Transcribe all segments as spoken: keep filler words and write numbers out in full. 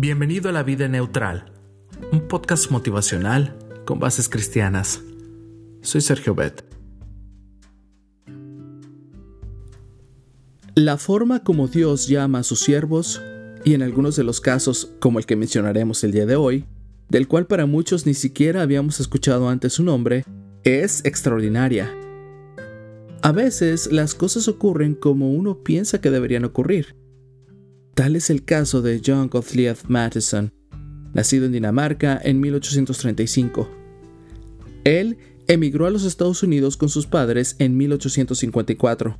Bienvenido a La Vida Neutral, un podcast motivacional con bases cristianas. Soy Sergio Bet. La forma como Dios llama a sus siervos, y en algunos de los casos, como el que mencionaremos el día de hoy, del cual para muchos ni siquiera habíamos escuchado antes su nombre, es extraordinaria. A veces las cosas ocurren como uno piensa que deberían ocurrir. Tal es el caso de John Gottlieb Matteson, nacido en Dinamarca en mil ochocientos treinta y cinco. Él emigró a los Estados Unidos con sus padres en mil ochocientos cincuenta y cuatro,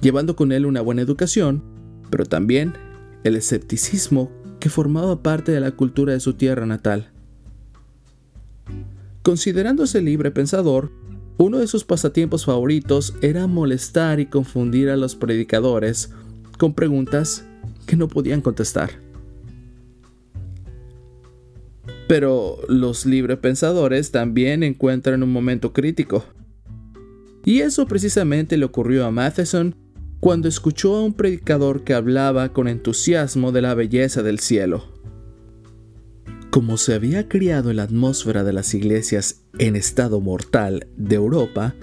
llevando con él una buena educación, pero también el escepticismo que formaba parte de la cultura de su tierra natal. Considerándose libre pensador, uno de sus pasatiempos favoritos era molestar y confundir a los predicadores con preguntas que no podían contestar. Pero los librepensadores también encuentran un momento crítico. Y eso precisamente le ocurrió a Matteson cuando escuchó a un predicador que hablaba con entusiasmo de la belleza del cielo. Como se había criado en la atmósfera de las iglesias en estado mortal de Europa,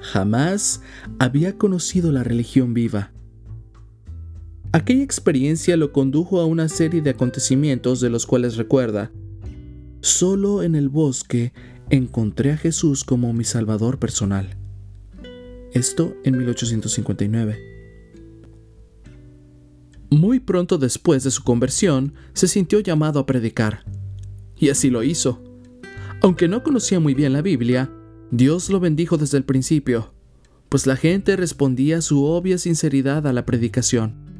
jamás había conocido la religión viva. Aquella experiencia lo condujo a una serie de acontecimientos de los cuales recuerda: «Solo en el bosque encontré a Jesús como mi salvador personal». Esto en mil ochocientos cincuenta y nueve. Muy pronto después de su conversión, se sintió llamado a predicar. Y así lo hizo. Aunque no conocía muy bien la Biblia, Dios lo bendijo desde el principio, pues la gente respondía a su obvia sinceridad a la predicación.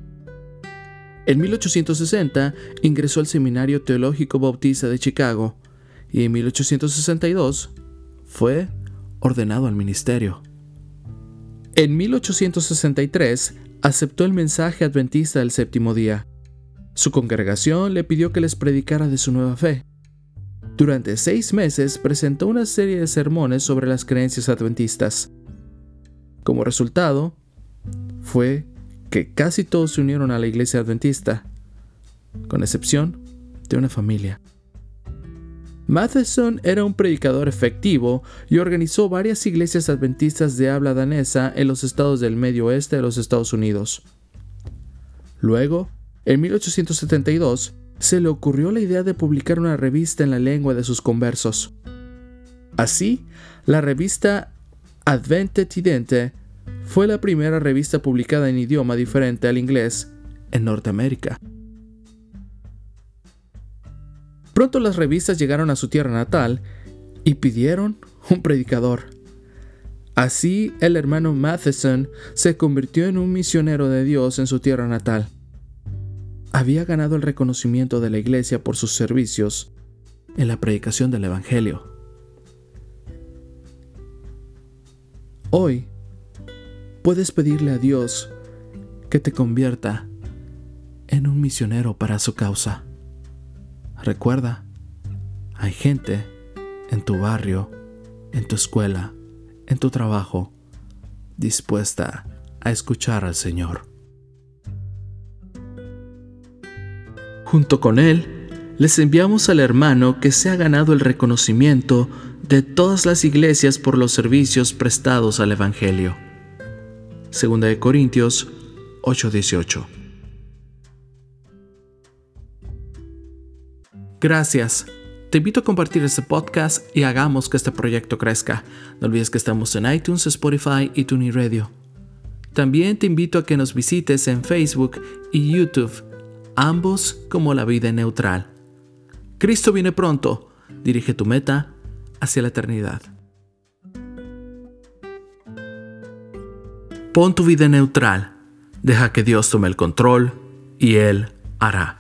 En mil ochocientos sesenta ingresó al Seminario Teológico Bautista de Chicago y en mil ochocientos sesenta y dos fue ordenado al ministerio. En mil ochocientos sesenta y tres aceptó el mensaje adventista del séptimo día. Su congregación le pidió que les predicara de su nueva fe. Durante seis meses presentó una serie de sermones sobre las creencias adventistas. Como resultado, fue que casi todos se unieron a la iglesia adventista, con excepción de una familia. Matteson era un predicador efectivo y organizó varias iglesias adventistas de habla danesa en los estados del medio oeste de los Estados Unidos. Luego, en mil ochocientos setenta y dos, se le ocurrió la idea de publicar una revista en la lengua de sus conversos. Así, la revista Adventetidende fue la primera revista publicada en idioma diferente al inglés en Norteamérica. Pronto las revistas llegaron a su tierra natal y pidieron un predicador. Así, el hermano Matteson se convirtió en un misionero de Dios en su tierra natal. Había ganado el reconocimiento de la iglesia por sus servicios en la predicación del evangelio. Hoy, puedes pedirle a Dios que te convierta en un misionero para su causa. Recuerda, hay gente en tu barrio, en tu escuela, en tu trabajo, dispuesta a escuchar al Señor. Junto con Él, les enviamos al hermano que se ha ganado el reconocimiento de todas las iglesias por los servicios prestados al Evangelio. Segunda de Corintios ocho dieciocho. Gracias. Te invito a compartir este podcast y hagamos que este proyecto crezca. No olvides que estamos en iTunes, Spotify y TuneIn Radio. También te invito a que nos visites en Facebook y YouTube, ambos como La Vida Neutral. Cristo viene pronto. Dirige tu meta hacia la eternidad. Pon tu vida neutral, deja que Dios tome el control y Él hará.